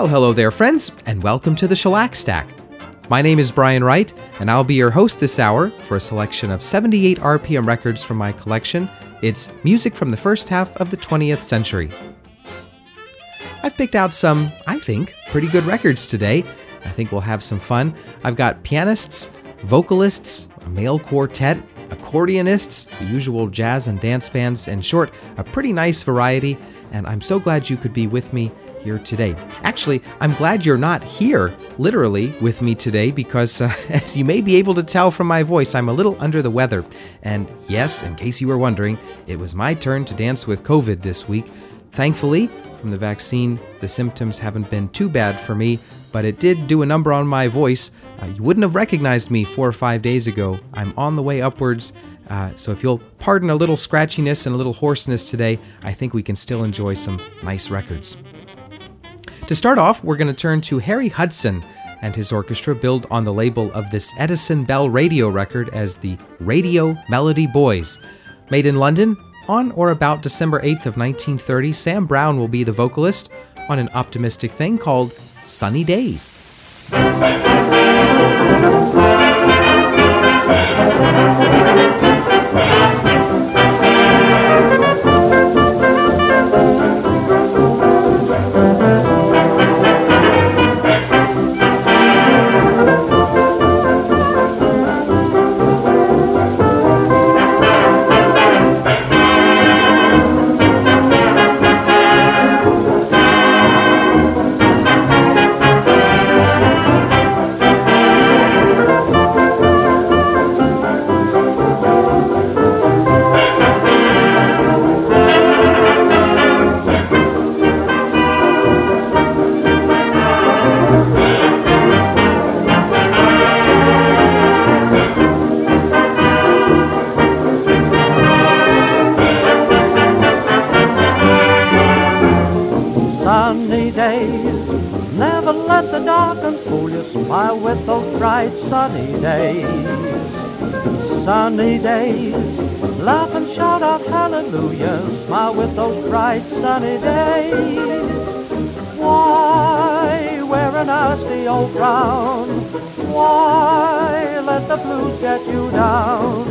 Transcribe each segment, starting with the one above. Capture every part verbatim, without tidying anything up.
Well, hello there, friends, and welcome to the Shellac Stack. My name is Brian Wright, and I'll be your host this hour for a selection of seventy-eight R P M records from my collection. It's music from the first half of the twentieth century. I've picked out some, I think, pretty good records today. I think we'll have some fun. I've got pianists, vocalists, a male quartet, accordionists, the usual jazz and dance bands, in short, a pretty nice variety, and I'm so glad you could be with me here today. Actually, I'm glad you're not here, literally, with me today, because uh, as you may be able to tell from my voice, I'm a little under the weather. And yes, in case you were wondering, it was my turn to dance with COVID this week. Thankfully, from the vaccine, the symptoms haven't been too bad for me, but it did do a number on my voice. Uh, you wouldn't have recognized me four or five days ago. I'm on the way upwards, uh, so if you'll pardon a little scratchiness and a little hoarseness today, I think we can still enjoy some nice records. To start off, we're going to turn to Harry Hudson and his orchestra, billed on the label of this Edison Bell radio record as the Radio Melody Boys. Made in London, on or about December eighth of nineteen thirty, Sam Brown will be the vocalist on an optimistic thing called Sunny Days. Sunny days, sunny days, laugh and shout out hallelujah, smile with those bright sunny days. Why wear a nasty old frown? Why let the blues get you down?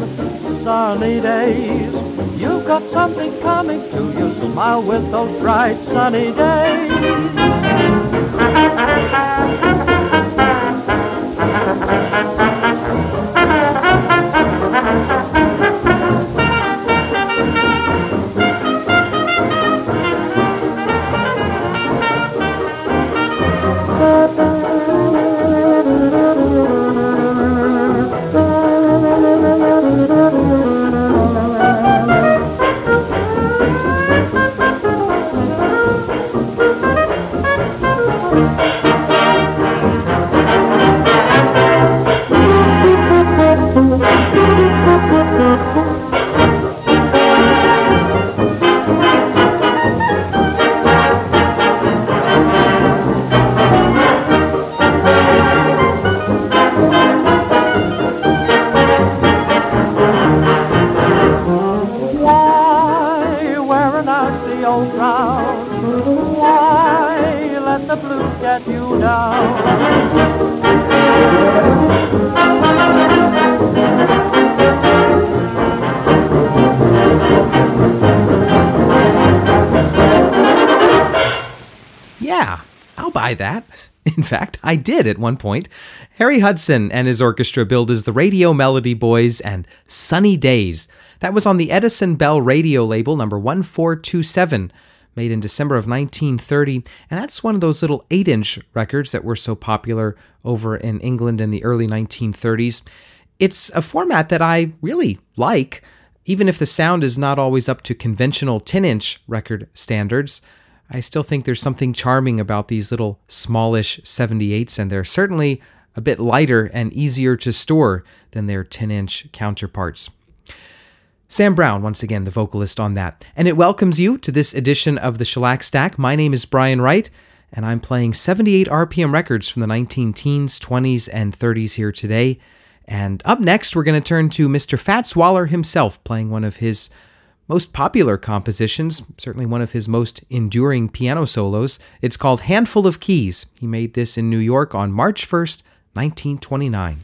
Sunny days, you've got something coming to you, smile with those bright sunny days. That. In fact, I did at one point. Harry Hudson and his orchestra billed as the Radio Melody Boys and Sunny Days. That was on the Edison Bell radio label number one four two seven, made in December of nineteen thirty, and that's one of those little eight-inch records that were so popular over in England in the early nineteen thirties. It's a format that I really like, even if the sound is not always up to conventional ten-inch record standards. I still think there's something charming about these little smallish seventy-eights, and they're certainly a bit lighter and easier to store than their ten-inch counterparts. Sam Brown, once again, the vocalist on that. And it welcomes you to this edition of the Shellac Stack. My name is Brian Wright, and I'm playing seventy-eight R P M records from the nineteen-teens, twenties, and thirties here today. And up next, we're going to turn to Mister Fats Waller himself, playing one of his most popular compositions, certainly one of his most enduring piano solos. It's called Handful of Keys. He made this in New York on March first, nineteen twenty-nine.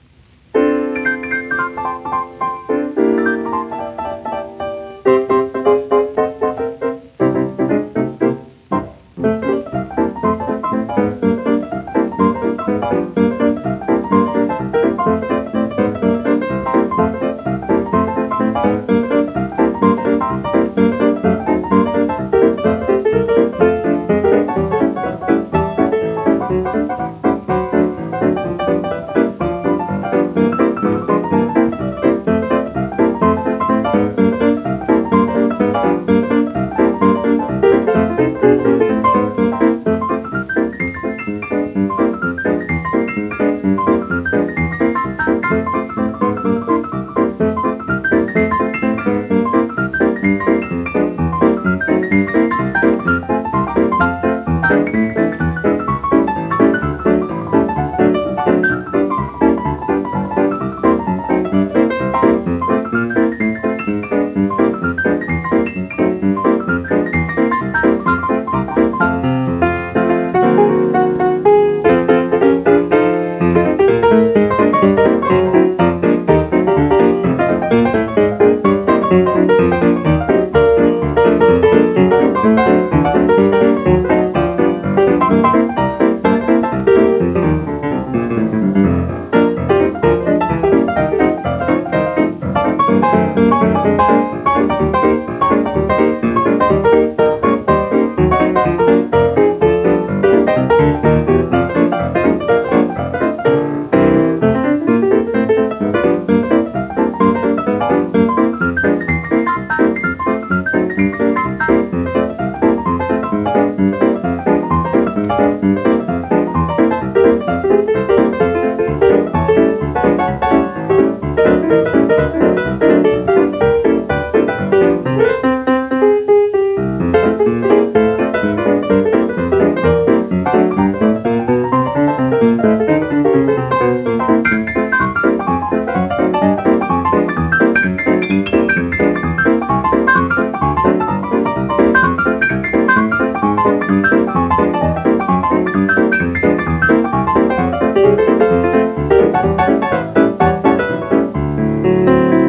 Thank you.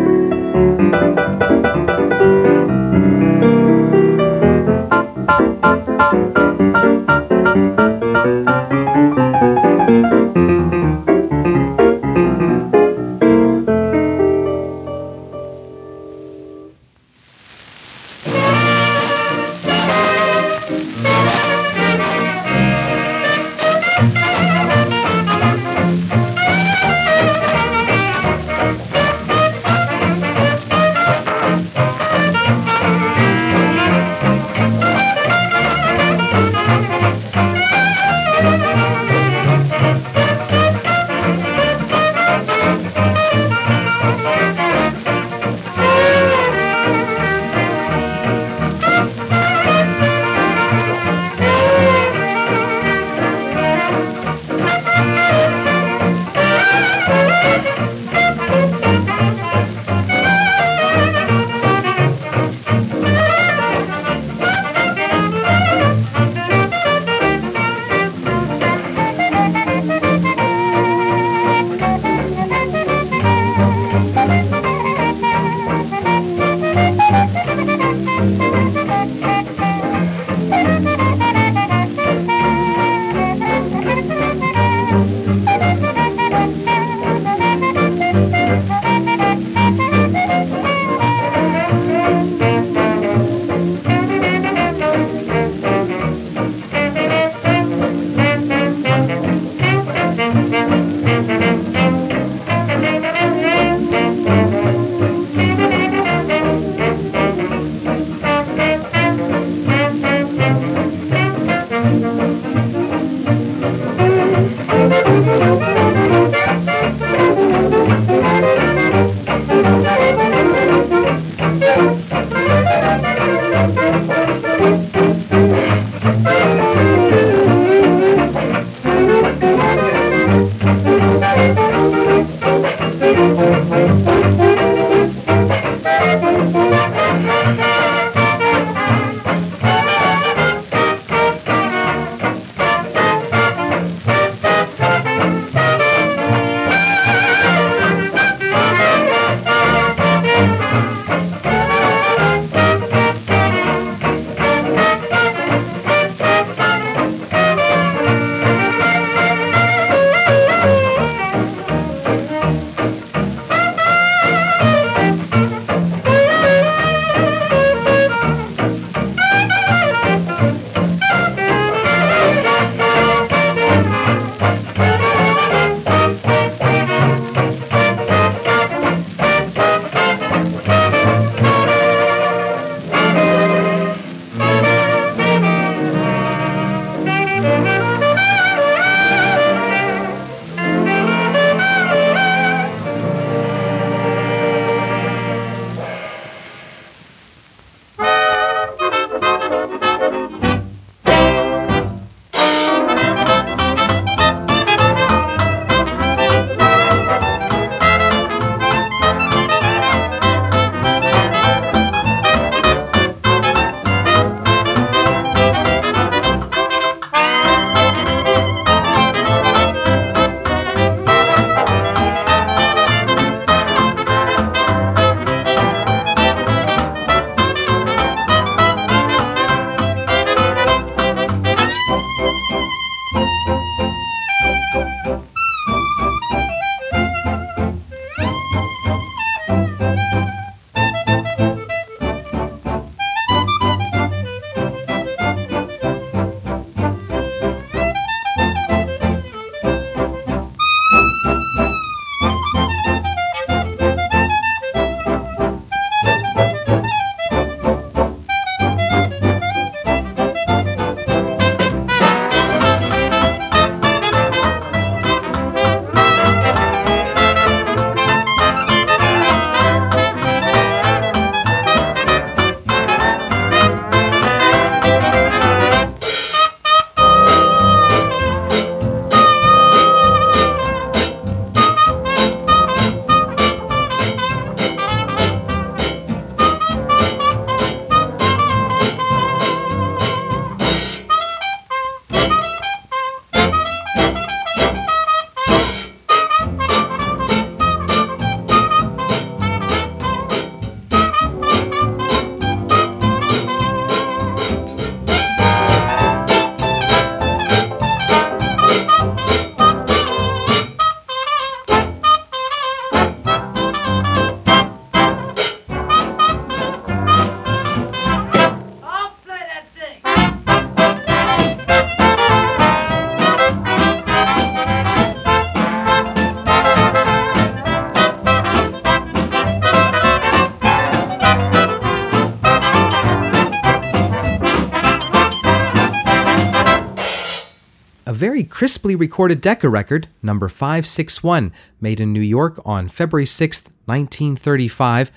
very crisply recorded Decca record, number five sixty-one, made in New York on February sixth, nineteen thirty-five.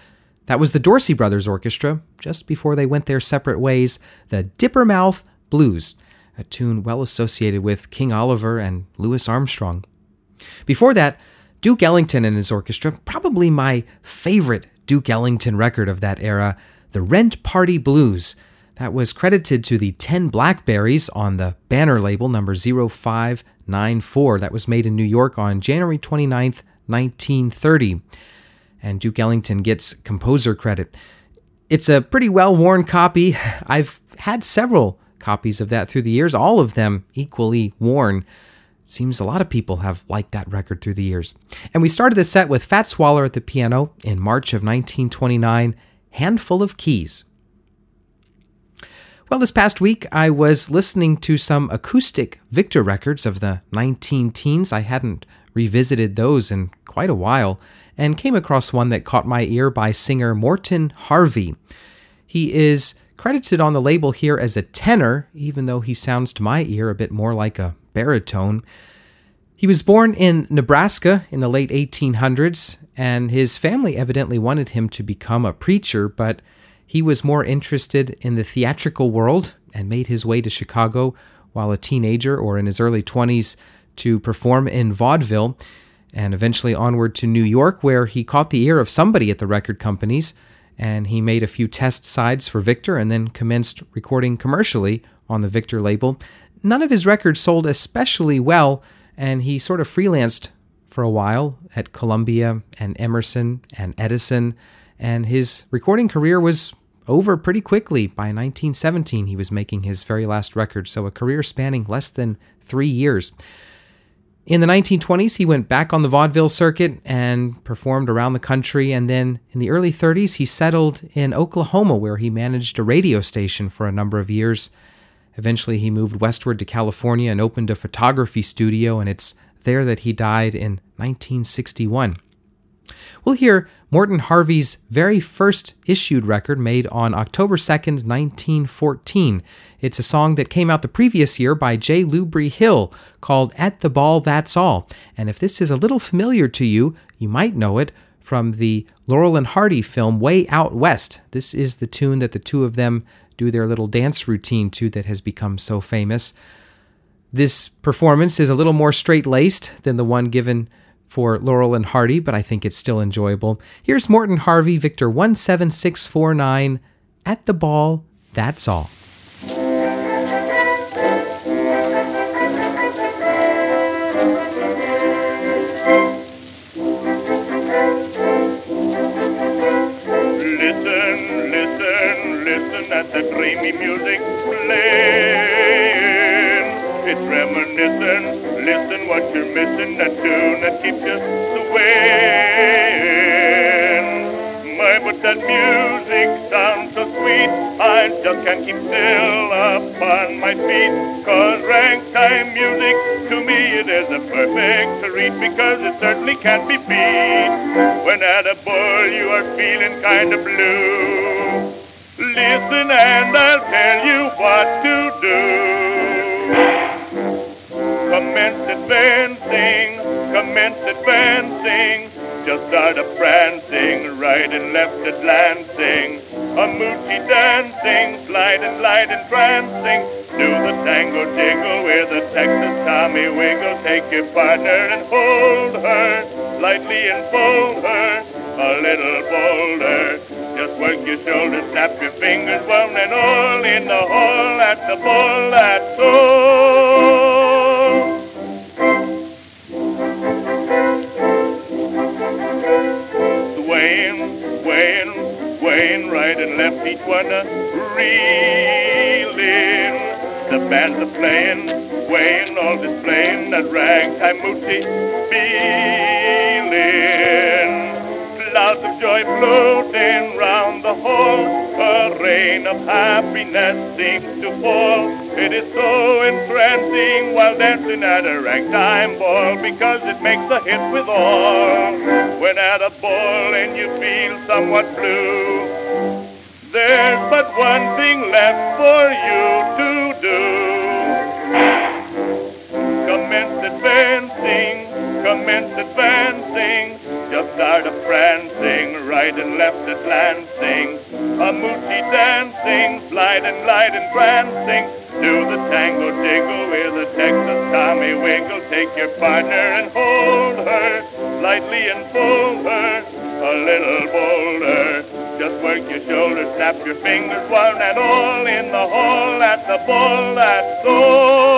That was the Dorsey Brothers Orchestra, just before they went their separate ways, the Dipper Mouth Blues, a tune well associated with King Oliver and Louis Armstrong. Before that, Duke Ellington and his orchestra, probably my favorite Duke Ellington record of that era, the Rent Party Blues. That was credited to the Ten Blackberries on the Banner label, number zero five nine four. That was made in New York on January twenty-ninth, nineteen thirty. And Duke Ellington gets composer credit. It's a pretty well-worn copy. I've had several copies of that through the years, all of them equally worn. It seems a lot of people have liked that record through the years. And we started the set with Fats Waller at the piano in March of nineteen twenty-nine, Handful of Keys. Well, this past week, I was listening to some acoustic Victor records of the nineteen teens. I hadn't revisited those in quite a while, and came across one that caught my ear by singer Morton Harvey. He is credited on the label here as a tenor, even though he sounds to my ear a bit more like a baritone. He was born in Nebraska in the late eighteen hundreds, and his family evidently wanted him to become a preacher, but he was more interested in the theatrical world and made his way to Chicago while a teenager or in his early twenties to perform in vaudeville, and eventually onward to New York, where he caught the ear of somebody at the record companies, and he made a few test sides for Victor and then commenced recording commercially on the Victor label. None of his records sold especially well, and he sort of freelanced for a while at Columbia and Emerson and Edison, and his recording career was over pretty quickly. By nineteen seventeen, he was making his very last record, so a career spanning less than three years. In the nineteen twenties, he went back on the vaudeville circuit and performed around the country, and then in the early thirties, he settled in Oklahoma, where he managed a radio station for a number of years. Eventually, he moved westward to California and opened a photography studio, and it's there that he died in nineteen sixty-one. We'll hear Morton Harvey's very first issued record, made on October second, nineteen fourteen. It's a song that came out the previous year by J. Lubrie Hill called At the Ball, That's All. And if this is a little familiar to you, you might know it from the Laurel and Hardy film Way Out West. This is the tune that the two of them do their little dance routine to that has become so famous. This performance is a little more straight-laced than the one given for Laurel and Hardy, but I think it's still enjoyable. Here's Morton Harvey, Victor one seven six four nine, At the Ball, That's All. Left for you to do. commenced advancing, just started prancing, right and left a glancing, a moochie dancing, slide and light and prancing, do the tango jingle with a Texas Tommy Winkle, take your partner and hold her, lightly and fold her, a little bolder, just work your shoulders, snap your fingers, one and all, in the hall, at the ball, that's all.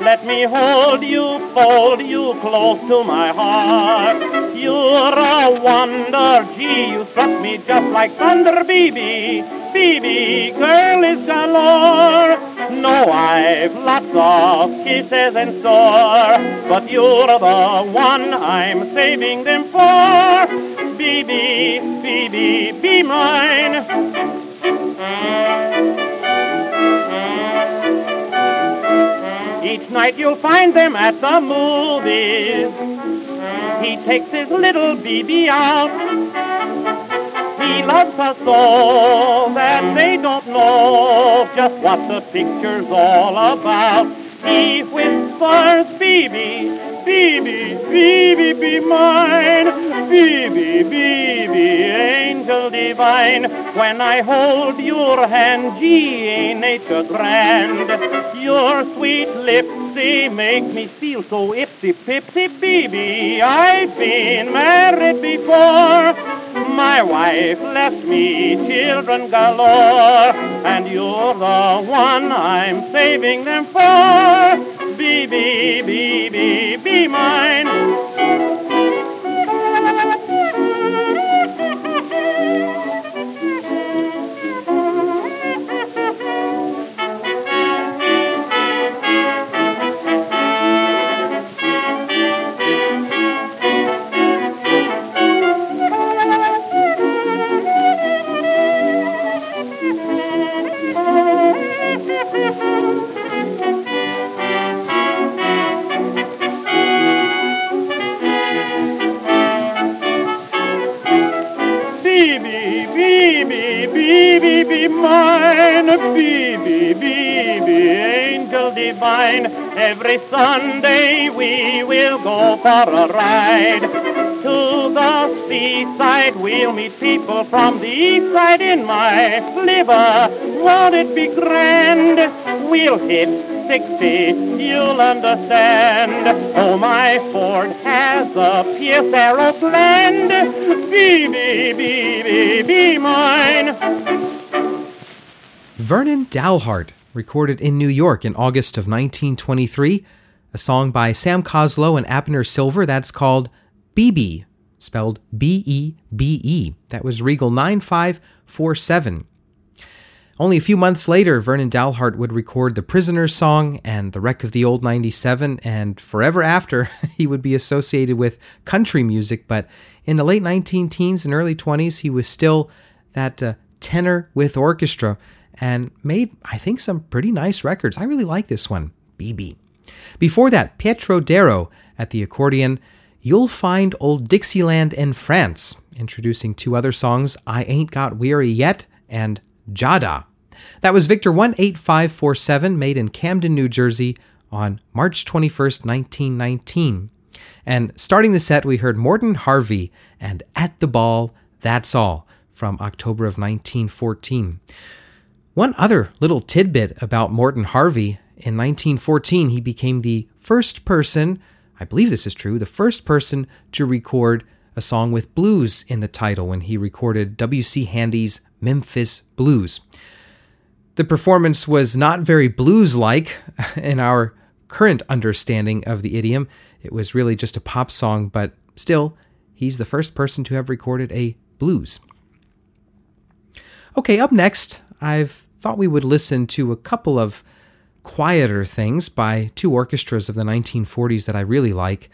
Let me hold you, fold you close to my heart. You're a wonder, gee, you struck me just like thunder, B B. B B, girl is galore. No, I've lots of kisses in store, but you're the one I'm saving them for. B B, B B, be mine. Each night you'll find them at the movies. He takes his little B B out. He loves us all, and they don't know just what the picture's all about. He whispers, Phoebe, Phoebe, Phoebe, be mine. Phoebe, Phoebe, angel divine. When I hold your hand, gee, nature grand. Your sweet lips, they make me feel so ipsy-pipsy, Phoebe. I've been married before. My wife left me children galore, and you're the one I'm saving them for. Be, be, be, be, be mine. Every Sunday we will go for a ride to the seaside. We'll meet people from the east side in my sliver. Won't it be grand? We'll hit sixty, you'll understand. Oh, my Ford has a Pierce Aeroplan. Be, be, be, be, be mine. Vernon Dalhart recorded in New York in August of nineteen twenty-three, a song by Sam Coslow and Abner Silver that's called B B, spelled B E B E. That was Regal nine five four seven. Only a few months later, Vernon Dalhart would record The Prisoner's Song and The Wreck of the Old ninety-seven, and forever after, he would be associated with country music, but in the late nineteen teens and early twenties, he was still that uh, tenor with orchestra, and made, I think, some pretty nice records. I really like this one, B B. Before that, Pietro Darrow at the accordion, You'll Find Old Dixieland and France, introducing two other songs, I Ain't Got Weary Yet and Jada. That was Victor one eight five four seven, made in Camden, New Jersey, on March twenty-first, nineteen nineteen. And starting the set, we heard Morton Harvey and At the Ball, That's All, from October of nineteen fourteen. One other little tidbit about Morton Harvey, in nineteen fourteen, he became the first person, I believe this is true, the first person to record a song with blues in the title when he recorded W C Handy's Memphis Blues. The performance was not very blues-like in our current understanding of the idiom. It was really just a pop song, but still, he's the first person to have recorded a blues. Okay, up next, I've thought we would listen to a couple of quieter things by two orchestras of the nineteen forties that I really like.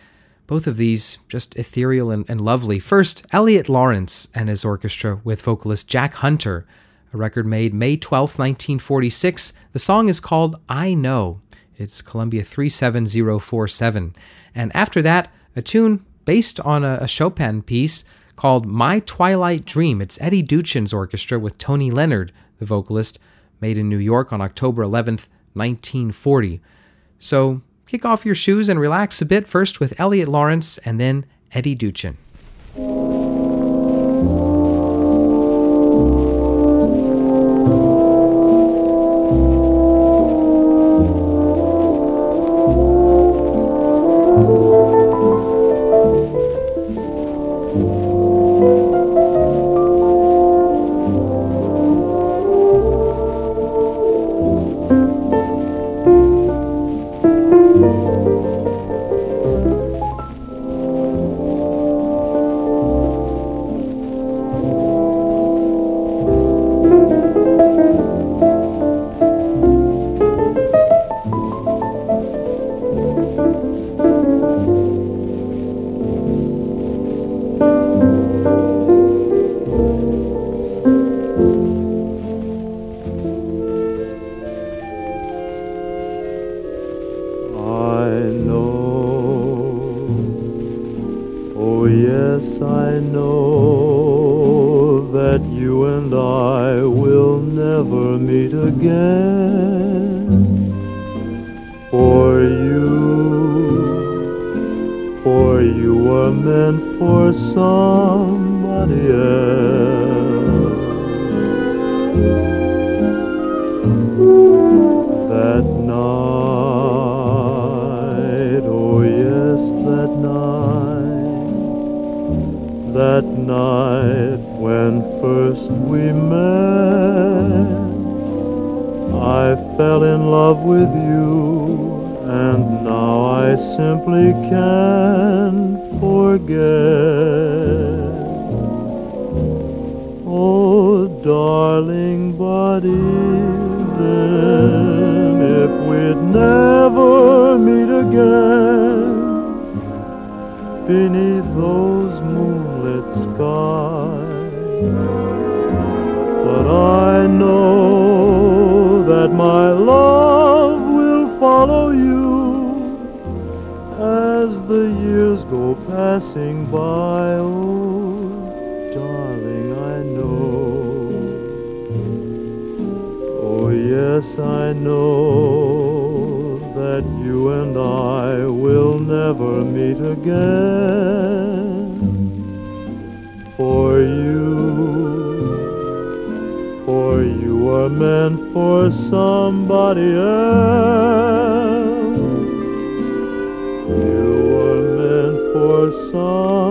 Both of these just ethereal and, and lovely. First, Elliot Lawrence and his orchestra with vocalist Jack Hunter, a record made May twelfth, nineteen forty-six. The song is called I Know. It's Columbia three seven zero four seven. And after that, a tune based on a, a Chopin piece called My Twilight Dream. It's Eddie Duchin's orchestra with Tony Leonard, the vocalist, made in New York on October eleventh, nineteen forty. So kick off your shoes and relax a bit, first with Elliot Lawrence and then Eddie Duchin. I know that that you and I will never meet again. For you, for you were meant for somebody else. That night, oh yes, that night, that night when first we met, I fell in love with you, and now I simply can't forget. Oh, darling, but even if we'd never meet again, beneath those moonlit skies, but I know that my love will follow you as the years go passing by. Oh, darling, I know. Oh, yes, I know that you and I will never meet again. For you, for you were meant for somebody else. You were meant for somebody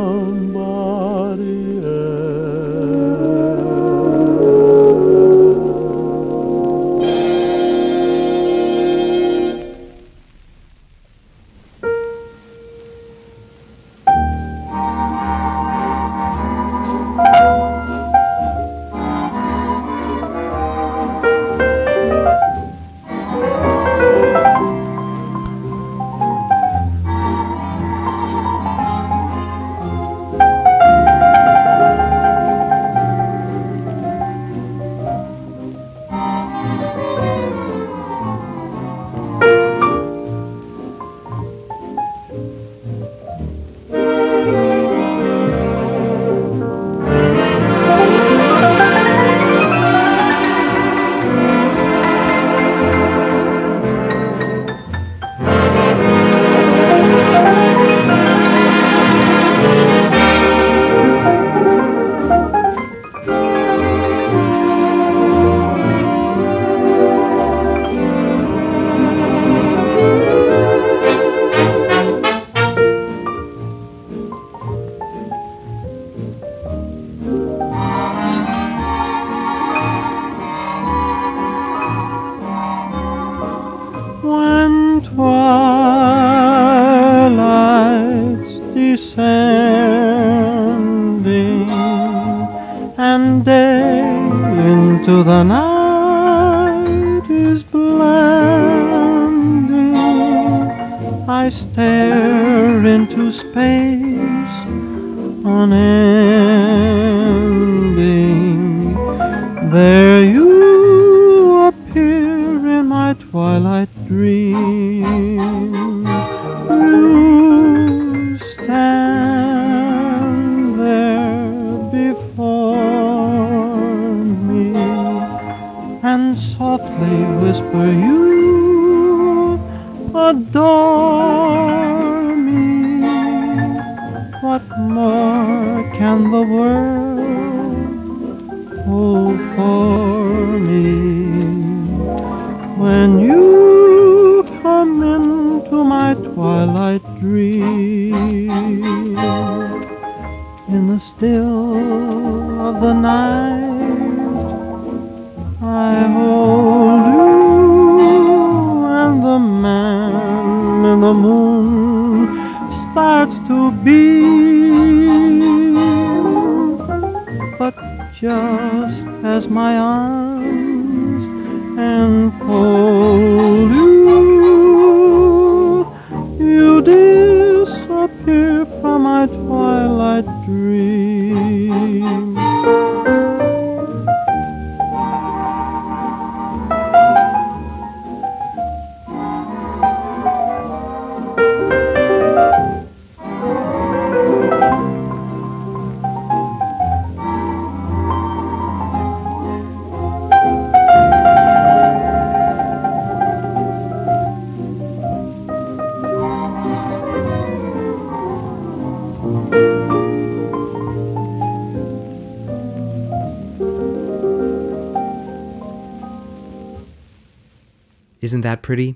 Isn't that pretty?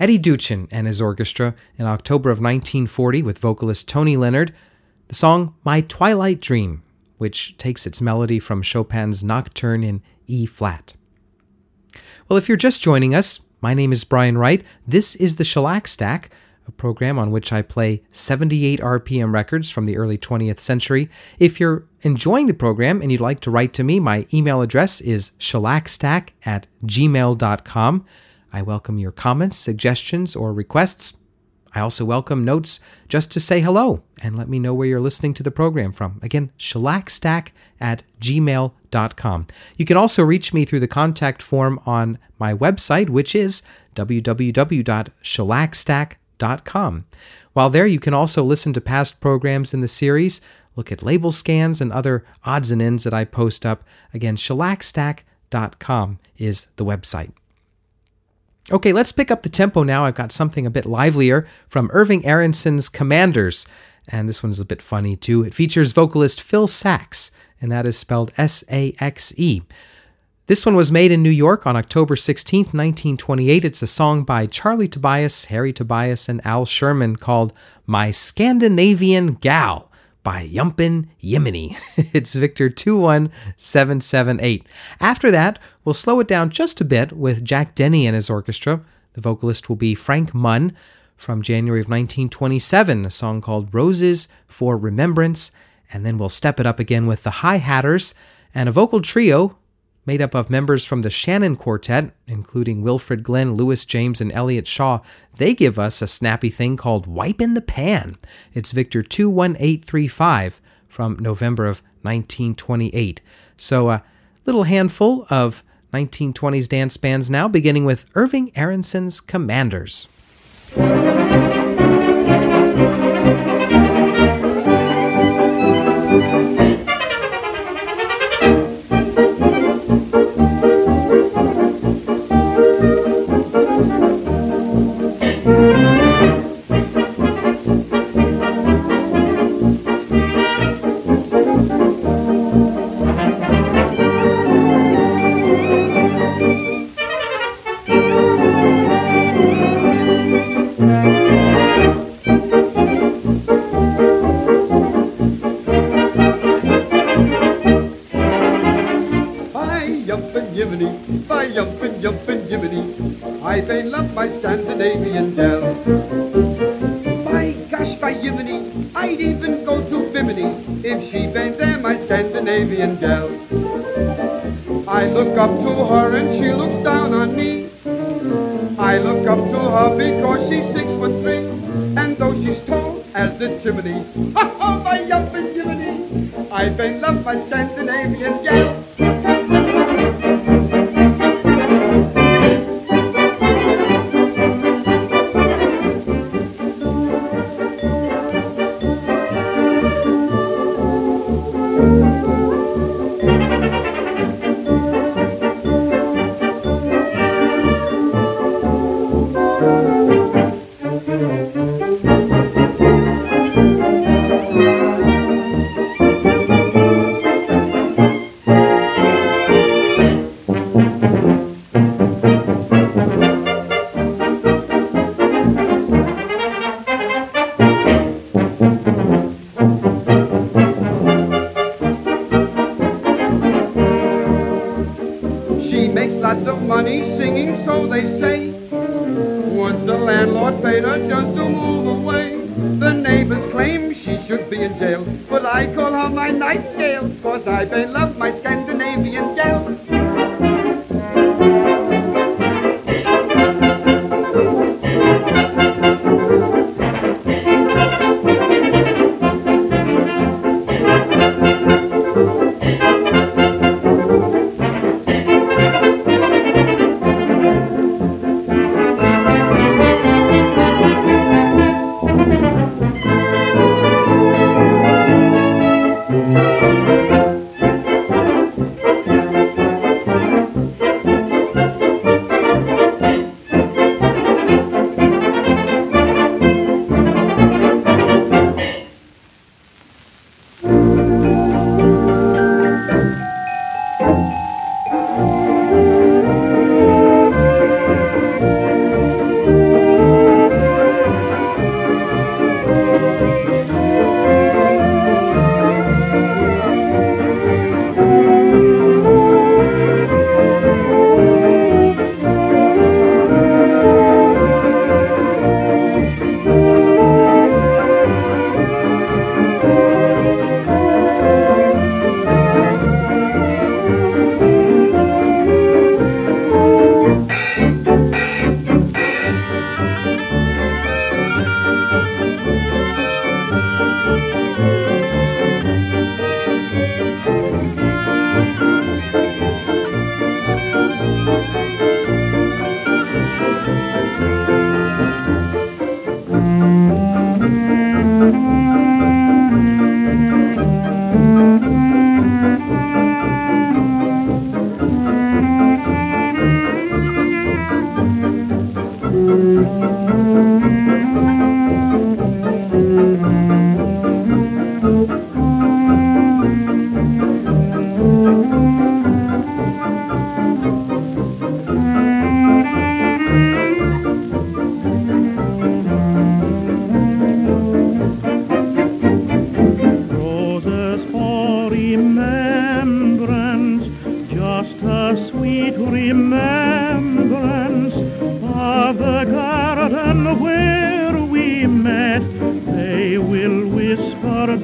Eddie Duchin and his orchestra in October of nineteen forty with vocalist Tony Leonard, the song My Twilight Dream, which takes its melody from Chopin's Nocturne in E-flat. Well, if you're just joining us, my name is Brian Wright. This is the Shellac Stack, a program on which I play seventy-eight R P M records from the early twentieth century. If you're enjoying the program and you'd like to write to me, my email address is shellacstack at gmail dot com. I welcome your comments, suggestions, or requests. I also welcome notes just to say hello and let me know where you're listening to the program from. Again, shellacstack at gmail dot com. You can also reach me through the contact form on my website, which is w w w dot shellac stack dot com. While there, you can also listen to past programs in the series, look at label scans, and other odds and ends that I post up. Again, shellac stack dot com is the website. Okay, let's pick up the tempo now. I've got something a bit livelier from Irving Aronson's Commanders, and this one's a bit funny too. It features vocalist Phil Saxe, and that is spelled S A X E. This one was made in New York on October sixteenth, nineteen twenty-eight. It's a song by Charlie Tobias, Harry Tobias, and Al Sherman called My Scandinavian Gal by Yumpin' Yimini. It's Victor two one seven seven eight. After that, we'll slow it down just a bit with Jack Denny and his orchestra. The vocalist will be Frank Munn from January of nineteen twenty-seven, a song called Roses for Remembrance. And then we'll step it up again with the High Hatters and a vocal trio made up of members from the Shannon Quartet, including Wilfred Glenn, Lewis James, and Elliot Shaw. They give us a snappy thing called Wipe in the Pan. It's Victor two one eight three five from November of nineteen twenty-eight. So a little handful of nineteen twenties dance bands now, beginning with Irving Aronson's Commanders.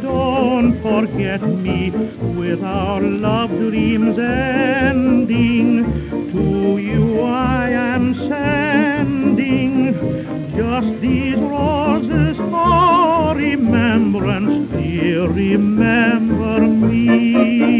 don't forget me, with our love dreams ending. To you I am sending just these roses for remembrance. Dear, remember me.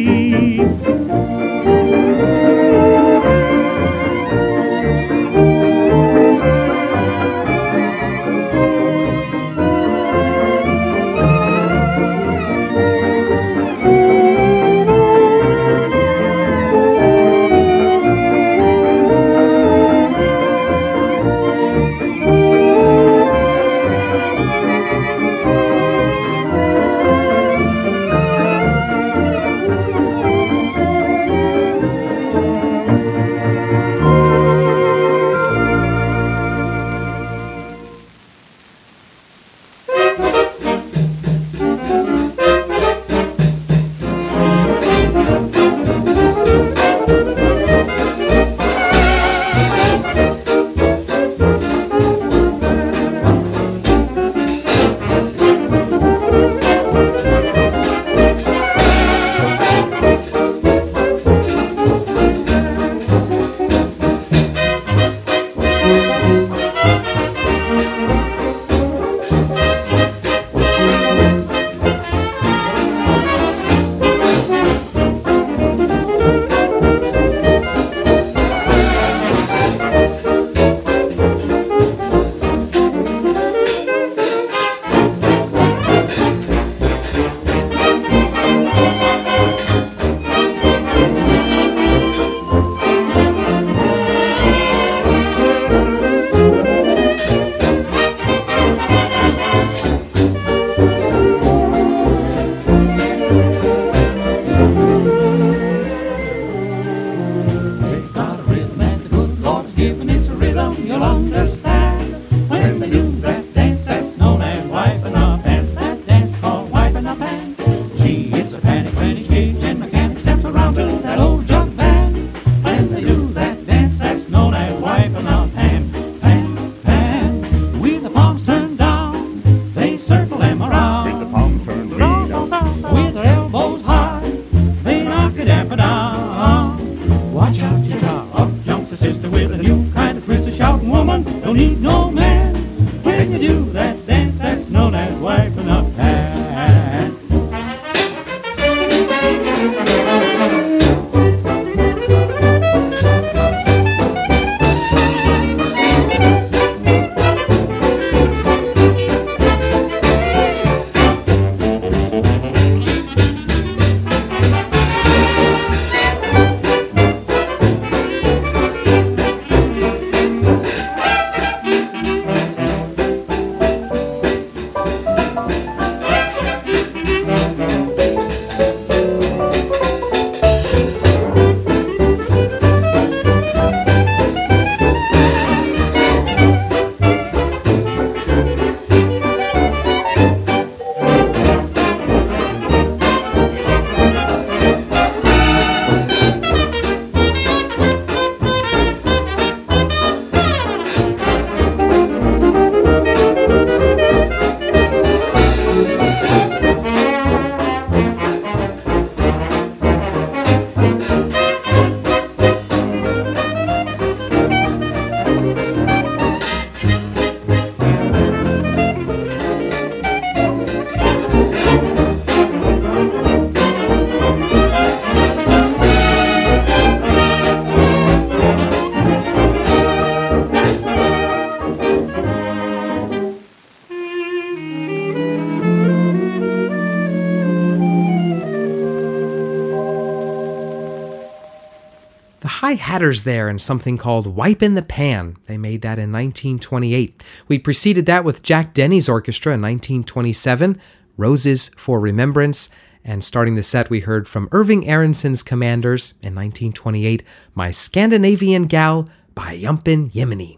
High Hatters there and something called Wipe in the Pan. They made that in nineteen twenty-eight. We preceded that with Jack Denny's orchestra in nineteen twenty-seven, Roses for Remembrance, and starting the set we heard from Irving Aronson's Commanders in nineteen twenty-eight, My Scandinavian Gal by Yumpin' Yimini.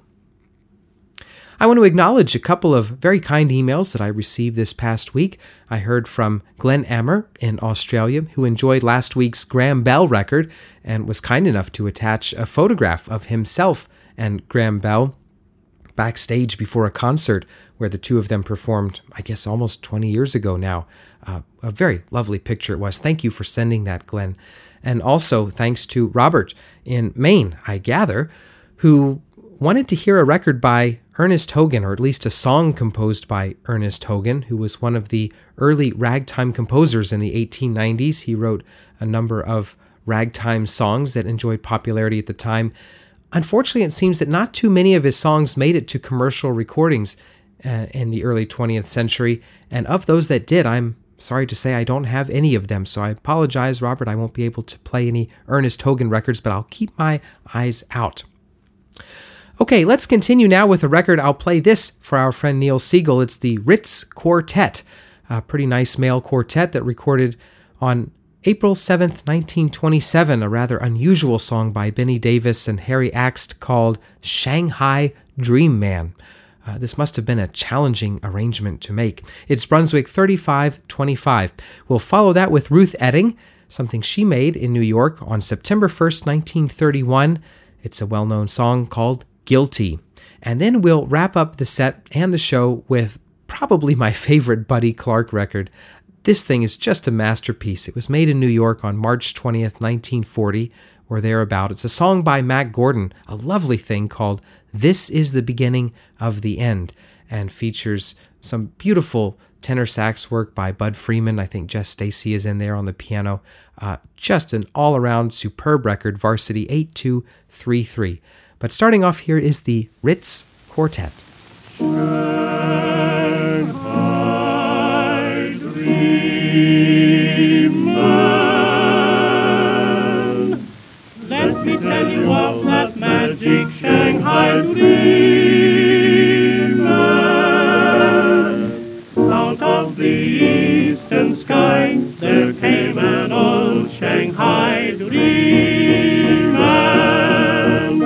I want to acknowledge a couple of very kind emails that I received this past week. I heard from Glenn Ammer in Australia, who enjoyed last week's Graham Bell record and was kind enough to attach a photograph of himself and Graham Bell. backstage before a concert where the two of them performed, I guess, almost twenty years ago now. Uh, a very lovely picture it was. Thank you for sending that, Glenn. And also thanks to Robert in Maine, I gather, who wanted to hear a record by Ernest Hogan, or at least a song composed by Ernest Hogan, who was one of the early ragtime composers in the eighteen nineties. He wrote a number of ragtime songs that enjoyed popularity at the time. Unfortunately, it seems that not too many of his songs made it to commercial recordings uh, in the early twentieth century, and of those that did, I'm sorry to say I don't have any of them, so I apologize, Robert, I won't be able to play any Ernest Hogan records, but I'll keep my eyes out. Okay, let's continue now with a record. I'll play this for our friend Neil Siegel. It's the Ritz Quartet, a pretty nice male quartet that recorded on April seventh, nineteen twenty-seven, a rather unusual song by Benny Davis and Harry Axt called Shanghai Dream Man. Uh, this must have been a challenging arrangement to make. It's Brunswick thirty-five twenty-five. We'll follow that with Ruth Etting, something she made in New York on September first, nineteen thirty-one. It's a well-known song called Guilty. And then we'll wrap up the set and the show with probably my favorite Buddy Clark record. This thing is just a masterpiece. It was made in New York on March twentieth, nineteen forty, or thereabout. It's a song by Mac Gordon, a lovely thing called This Is the Beginning of the End, and features some beautiful tenor sax work by Bud Freeman. I think Jess Stacy is in there on the piano. Uh, just an all-around superb record, Varsity eighty-two thirty-three. But starting off here is the Ritz Quartet. Man. Let me tell you of that magic Shanghai dream man. Out of the eastern sky there came an old Shanghai dream man.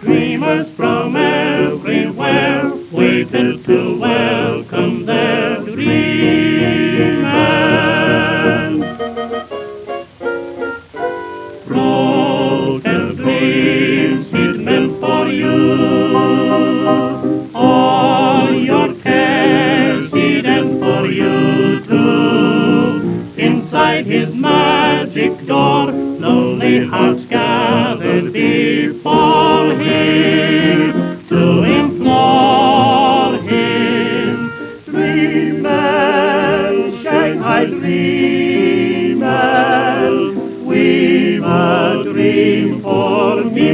Dreamers from everywhere waited to welcome them. His magic door, lonely hearts gathered before him to implore him. Dream man, Shanghai dream man, weave a dream for me,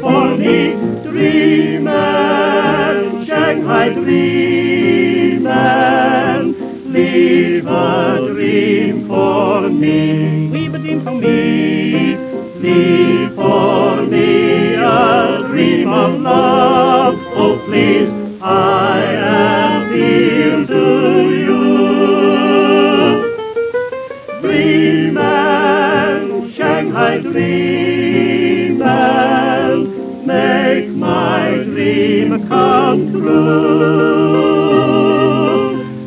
for me. Dream man, Shanghai dream man, leave a dream for me, leave a dream for me, leave for me a dream of love. Oh please, I appeal to you. Dream man, Shanghai dream man, make my dream come true.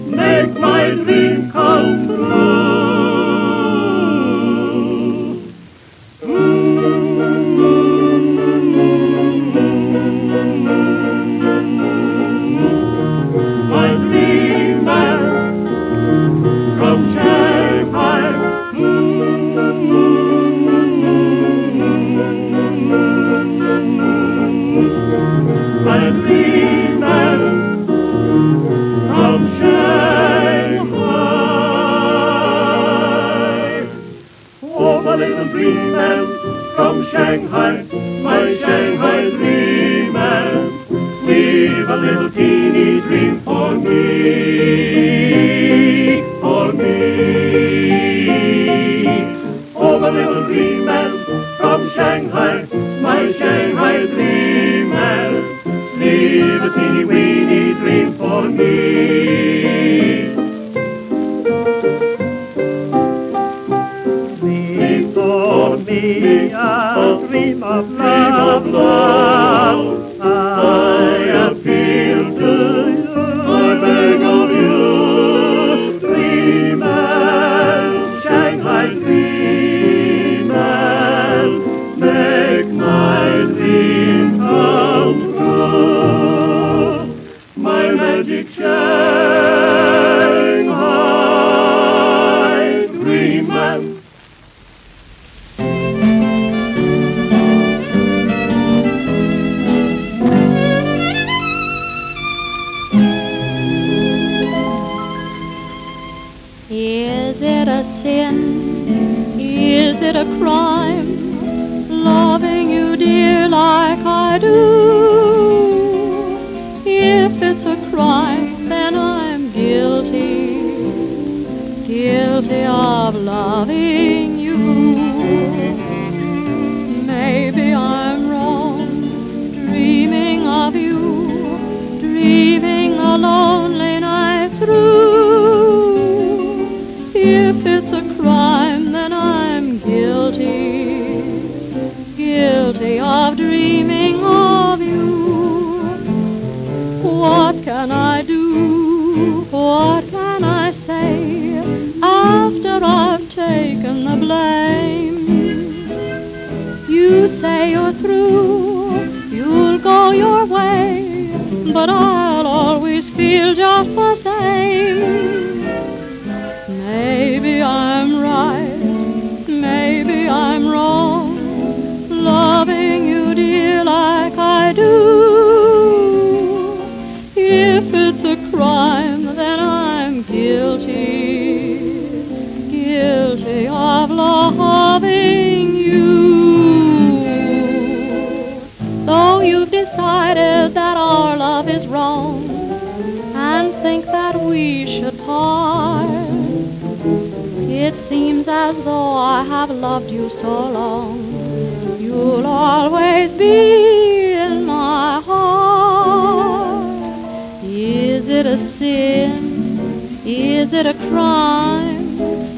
Make my dream come true. My dream man from Shanghai. My dream man. it a crime, loving you, dear, like I do? If it's a crime, then I'm guilty, guilty of loving you. Maybe I'm wrong, dreaming of you, dreaming a lonely night through. If it's a crime, then I'm guilty, guilty of dreaming of you. What can I do? What can I say after I've taken the blame? You say you're through, you'll go your way, but I'll always feel just the same. Maybe I'm right, maybe I'm wrong, loving you, dear, like I do. If it's a crime, then I'm guilty, guilty of loving you. Though you've decided that our love is wrong and think that we should part, it seems as though I have loved you so long, you'll always be in my heart. Is it a sin? Is it a crime?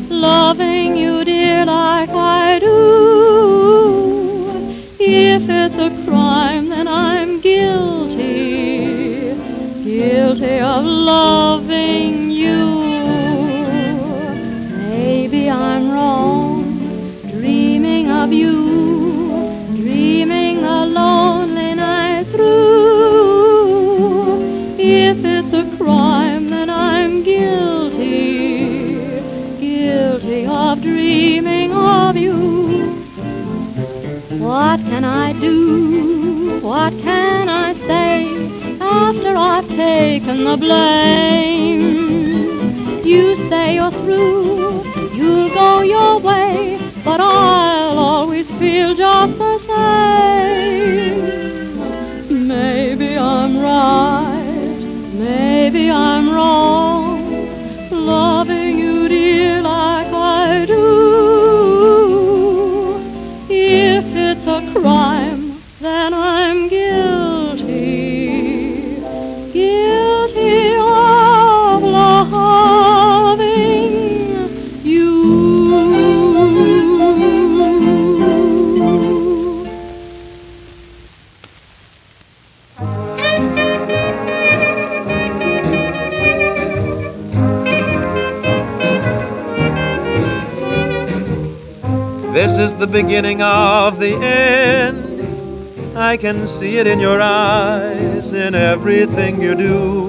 Loving you, dear, like I do. If it's a crime, then I'm guilty, guilty of loving you. Maybe I'm wrong, dreaming of you, dreaming a lonely night through. If it's a crime, then I'm guilty, guilty of dreaming of you. What can I do? What can I say after I've taken the blame? You say you're through, you'll go your way, but I'll always feel just the same. Maybe I'm right, maybe I'm wrong, loving you, dear, like I do. If it's a crime, then I'm guilty, guilty of loving you. This is the beginning of the end. I can see it in your eyes, in everything you do.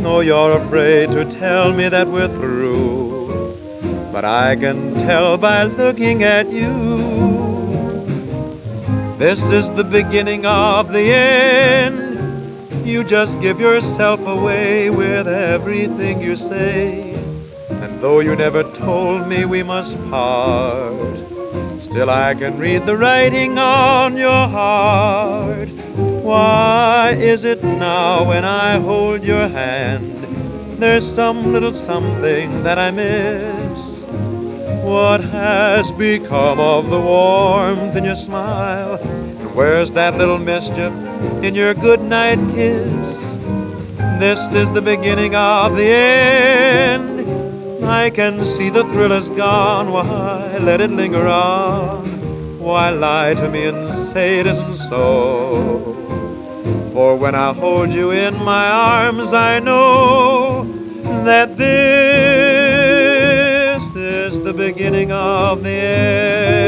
No, you're afraid to tell me that we're through, but I can tell by looking at you. This is the beginning of the end. You just give yourself away with everything you say. And though you never told me we must part, still I can read the writing on your heart. Why is it now when I hold your hand, there's some little something that I miss? What has become of the warmth in your smile? And where's that little mischief in your goodnight kiss? This is the beginning of the end. I can see the thrill is gone. Why let it linger on? Why lie to me and say it isn't so? For when I hold you in my arms, I know that this is the beginning of the end.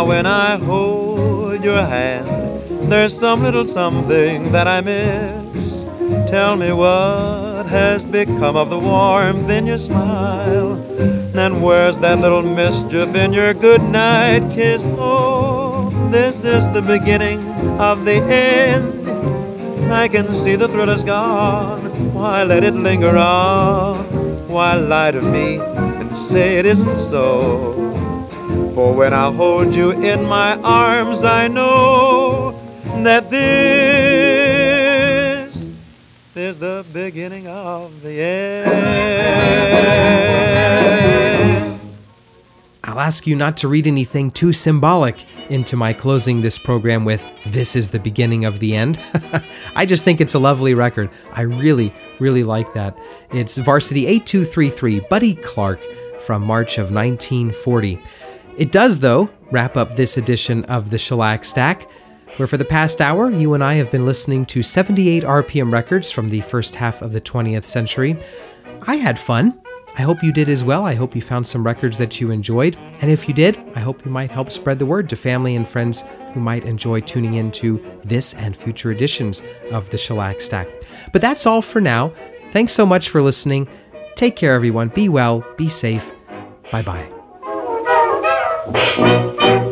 Now when I hold your hand, there's some little something that I miss. Tell me what has become of the warmth in your smile, and where's that little mischief in your goodnight kiss? Oh, this is the beginning of the end. I can see the thrill is gone. Why let it linger on? Why lie to me and say it isn't so? For when I hold you in my arms, I know that this is the beginning of the end. I'll ask you not to read anything too symbolic into my closing this program with "This is the beginning of the end." I just think it's a lovely record. I really, really like that. It's Varsity eighty-two thirty-three, Buddy Clark, from March of nineteen forty. It does, though, wrap up this edition of the Shellac Stack, where for the past hour, you and I have been listening to seventy-eight R P M records from the first half of the twentieth century. I had fun. I hope you did as well. I hope you found some records that you enjoyed. And if you did, I hope you might help spread the word to family and friends who might enjoy tuning into this and future editions of the Shellac Stack. But that's all for now. Thanks so much for listening. Take care, everyone. Be well. Be safe. Bye-bye. Thank you.